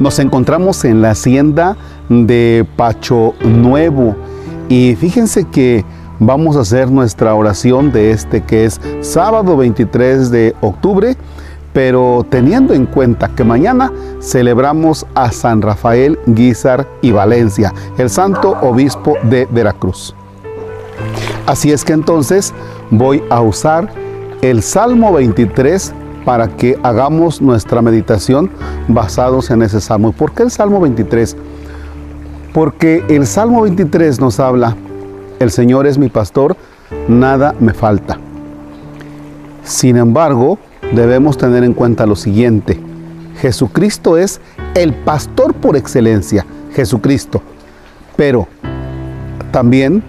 Nos encontramos en la hacienda de Pacho Nuevo y fíjense que vamos a hacer nuestra oración de este que es sábado 23 de octubre, pero teniendo en cuenta que mañana celebramos a San Rafael Guízar y Valencia, el santo obispo de Veracruz. Así es que entonces voy a usar el Salmo 23 para que hagamos nuestra meditación basados en ese Salmo. ¿Y por qué el Salmo 23? Porque el Salmo 23 nos habla: el Señor es mi pastor, nada me falta. Sin embargo, debemos tener en cuenta lo siguiente: Jesucristo es el pastor por excelencia, Jesucristo, pero también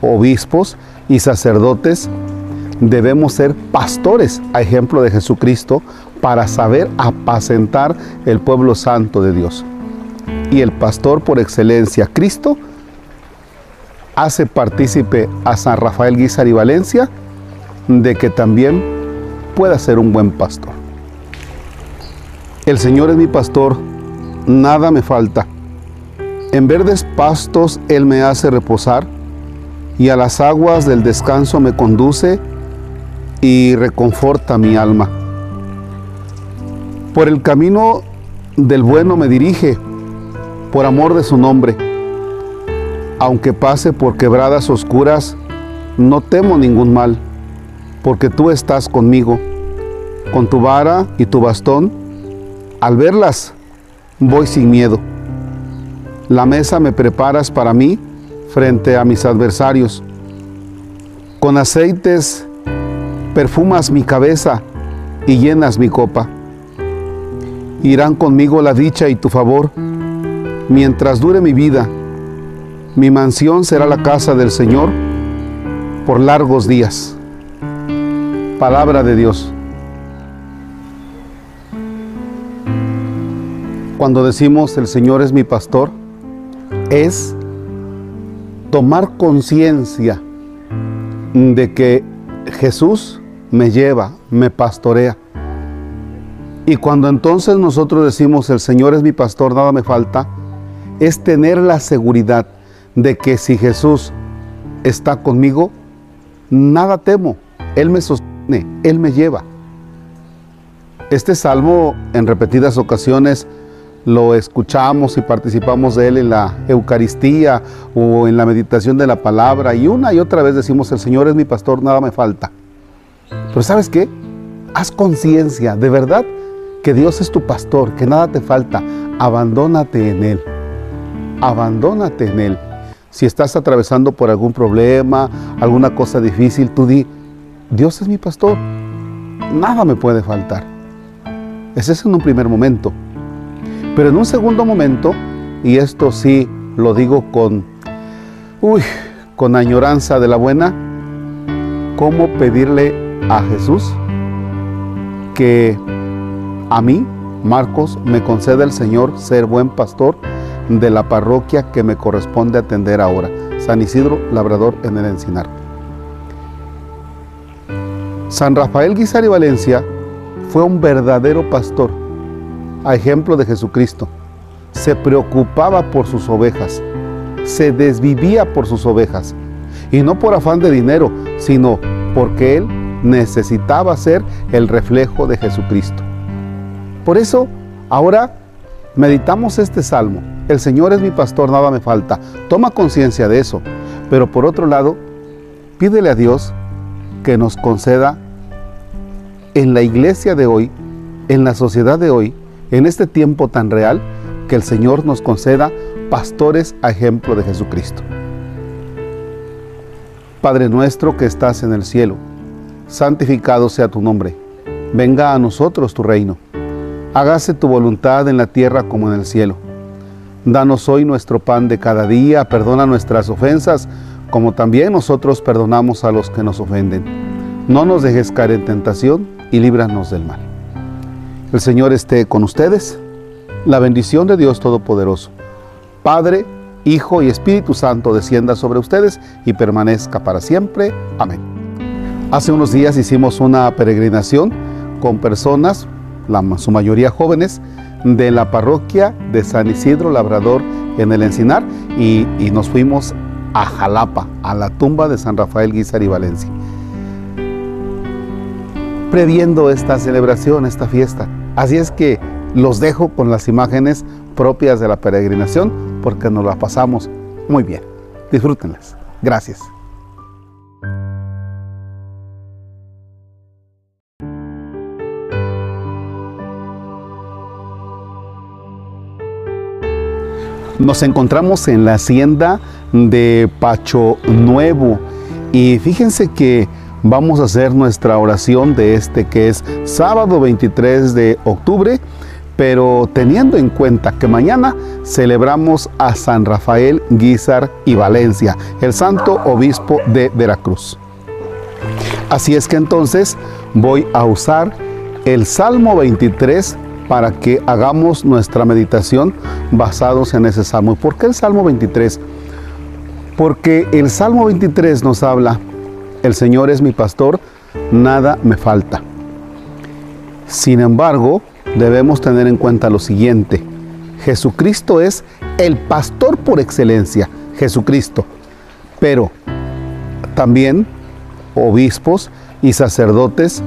obispos y sacerdotes debemos ser pastores, a ejemplo de Jesucristo, para saber apacentar el pueblo santo de Dios. Y el pastor por excelencia, Cristo, hace partícipe a San Rafael Guízar y Valencia de que también pueda ser un buen pastor. El Señor es mi pastor, nada me falta. En verdes pastos Él me hace reposar, y a las aguas del descanso me conduce y reconforta mi alma. Por el camino del bueno me dirige, por amor de su nombre. Aunque pase por quebradas oscuras, no temo ningún mal, porque tú estás conmigo. Con tu vara y tu bastón, al verlas, voy sin miedo. La mesa me preparas para mí frente a mis adversarios. Con aceites perfumas mi cabeza y llenas mi copa. Irán conmigo la dicha y tu favor mientras dure mi vida. Mi mansión será la casa del Señor por largos días. Palabra de Dios. Cuando decimos el Señor es mi pastor, es tomar conciencia de que Jesús me lleva, me pastorea. Y cuando entonces nosotros decimos el Señor es mi pastor, nada me falta, es tener la seguridad de que si Jesús está conmigo, nada temo. Él me sostiene, Él me lleva. Este salmo en repetidas ocasiones lo escuchamos y participamos de él en la Eucaristía o en la meditación de la palabra, y una y otra vez decimos el Señor es mi pastor, nada me falta. Pero ¿sabes qué? Haz conciencia, de verdad, que Dios es tu pastor, que nada te falta. Abandónate en Él. Abandónate en Él. Si estás atravesando por algún problema, alguna cosa difícil, tú di: Dios es mi pastor, nada me puede faltar. Ese es en un primer momento. Pero en un segundo momento, y esto sí lo digo con añoranza de la buena, ¿cómo pedirle a Jesús que a mí, Marcos, me conceda el Señor ser buen pastor de la parroquia que me corresponde atender ahora, San Isidro Labrador en el Encinar? San Rafael Guízar y Valencia fue un verdadero pastor, a ejemplo de Jesucristo. Se preocupaba por sus ovejas, se desvivía por sus ovejas, y no por afán de dinero, sino porque él necesitaba ser el reflejo de Jesucristo. Por eso, ahora meditamos este salmo: el Señor es mi pastor, nada me falta. Toma conciencia de eso, pero por otro lado, pídele a Dios que nos conceda en la iglesia de hoy, en la sociedad de hoy, en este tiempo tan real, que el Señor nos conceda pastores a ejemplo de Jesucristo. Padre nuestro que estás en el cielo, santificado sea tu nombre. Venga a nosotros tu reino. Hágase tu voluntad en la tierra como en el cielo. Danos hoy nuestro pan de cada día. Perdona nuestras ofensas, como también nosotros perdonamos a los que nos ofenden. No nos dejes caer en tentación y líbranos del mal. El Señor esté con ustedes. La bendición de Dios Todopoderoso, Padre, Hijo y Espíritu Santo, descienda sobre ustedes y permanezca para siempre. Amén. Hace unos días hicimos una peregrinación con personas, su mayoría jóvenes, de la parroquia de San Isidro Labrador en el Encinar y nos fuimos a Jalapa, a la tumba de San Rafael Guízar y Valencia. Previendo esta celebración, esta fiesta. Así es que los dejo con las imágenes propias de la peregrinación porque nos la pasamos muy bien. Disfrútenlas. Gracias. Nos encontramos en la hacienda de Pacho Nuevo y fíjense que vamos a hacer nuestra oración de este que es sábado 23 de octubre, pero teniendo en cuenta que mañana celebramos a San Rafael Guízar y Valencia, el santo obispo de Veracruz. Así es que entonces voy a usar el Salmo 23 para que hagamos nuestra meditación basados en ese Salmo. ¿Por qué el Salmo 23? Porque el Salmo 23 nos habla, el Señor es mi pastor, nada me falta. Sin embargo, debemos tener en cuenta lo siguiente. Jesucristo es el pastor por excelencia, Jesucristo. Pero también obispos y sacerdotes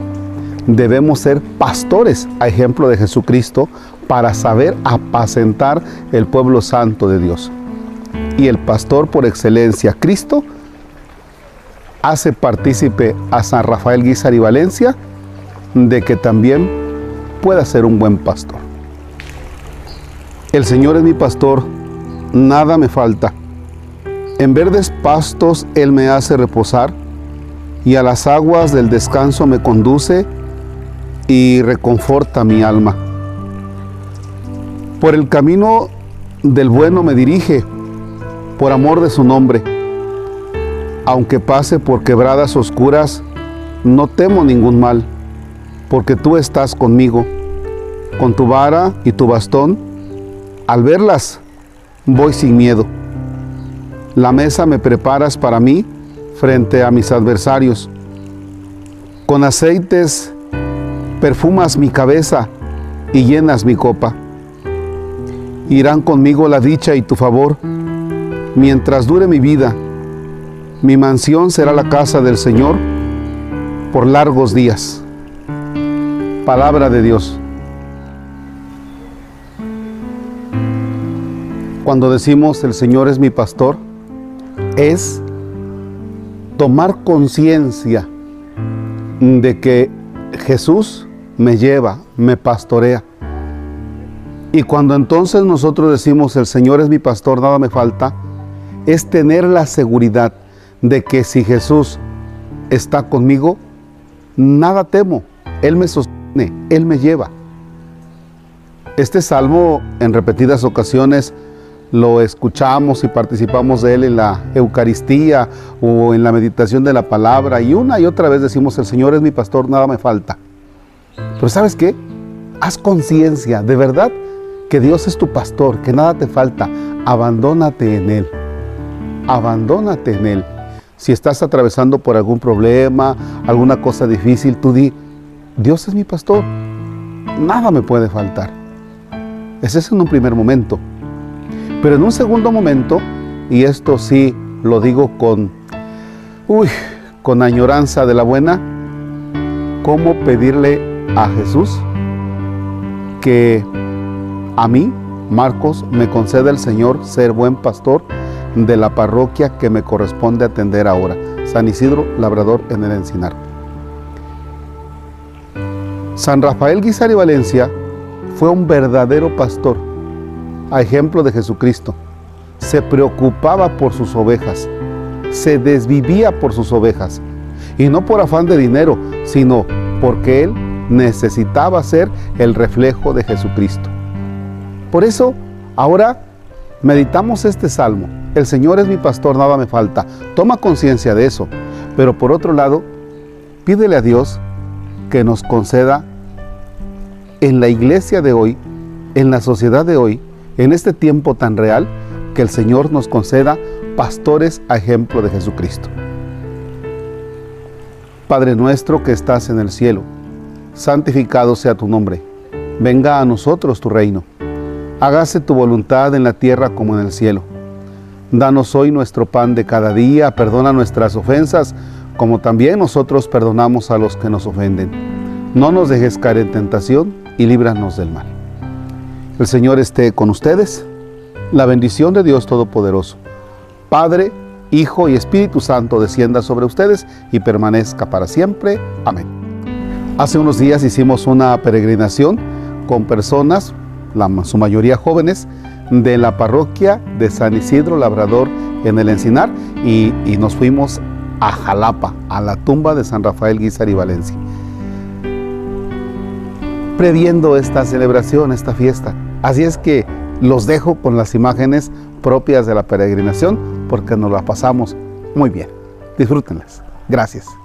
debemos ser pastores, a ejemplo de Jesucristo, para saber apacentar el pueblo santo de Dios. Y el pastor por excelencia, Cristo, hace partícipe a San Rafael Guízar y Valencia de que también pueda ser un buen pastor. El Señor es mi pastor, nada me falta. En verdes pastos Él me hace reposar y a las aguas del descanso me conduce y reconforta mi alma. Por el camino del bueno me dirige, por amor de su nombre. Aunque pase por quebradas oscuras, no temo ningún mal, porque tú estás conmigo. Con tu vara y tu bastón, al verlas, voy sin miedo. La mesa me preparas para mí frente a mis adversarios. Con aceites perfumas mi cabeza y llenas mi copa. Irán conmigo la dicha y tu favor, mientras dure mi vida. Mi mansión será la casa del Señor por largos días. Palabra de Dios. Cuando decimos el Señor es mi pastor, es tomar conciencia de que Jesús me lleva, me pastorea. Y cuando entonces nosotros decimos el Señor es mi pastor, nada me falta, es tener la seguridad de que si Jesús está conmigo, nada temo. Él me sostiene, Él me lleva. Este salmo en repetidas ocasiones lo escuchamos y participamos de él en la Eucaristía o en la meditación de la palabra, y una y otra vez decimos el Señor es mi pastor, nada me falta. Pero ¿sabes qué? Haz conciencia de verdad que Dios es tu pastor, que nada te falta. Abandónate en Él. Abandónate en Él. Si estás atravesando por algún problema, alguna cosa difícil, tú di, Dios es mi pastor, nada me puede faltar. Ese es en un primer momento. Pero en un segundo momento, y esto sí lo digo con añoranza de la buena, ¿cómo pedirle a Jesús que a mí, Marcos, me conceda el Señor ser buen pastor de la parroquia que me corresponde atender ahora, San Isidro Labrador en el Encinar? San Rafael Guízar y Valencia fue un verdadero pastor, a ejemplo de Jesucristo. Se preocupaba por sus ovejas, se desvivía por sus ovejas, y no por afán de dinero, sino porque él necesitaba ser el reflejo de Jesucristo. Por eso, ahora meditamos este salmo. El Señor es mi pastor, nada me falta. Toma conciencia de eso. Pero por otro lado, pídele a Dios que nos conceda en la iglesia de hoy, en la sociedad de hoy, en este tiempo tan real, que el Señor nos conceda pastores a ejemplo de Jesucristo. Padre nuestro que estás en el cielo, santificado sea tu nombre. venga a nosotros tu reino. Hágase tu voluntad en la tierra como en el cielo. Danos hoy nuestro pan de cada día, perdona nuestras ofensas, como también nosotros perdonamos a los que nos ofenden. No nos dejes caer en tentación y líbranos del mal. El Señor esté con ustedes. La bendición de Dios Todopoderoso, Padre, Hijo y Espíritu Santo, descienda sobre ustedes y permanezca para siempre. Amén. Hace unos días hicimos una peregrinación con personas, su mayoría jóvenes, de la parroquia de San Isidro Labrador en el Encinar y nos fuimos a Jalapa, a la tumba de San Rafael Guízar y Valencia. Previendo esta celebración, esta fiesta. Así es que los dejo con las imágenes propias de la peregrinación porque nos la pasamos muy bien. Disfrútenlas. Gracias.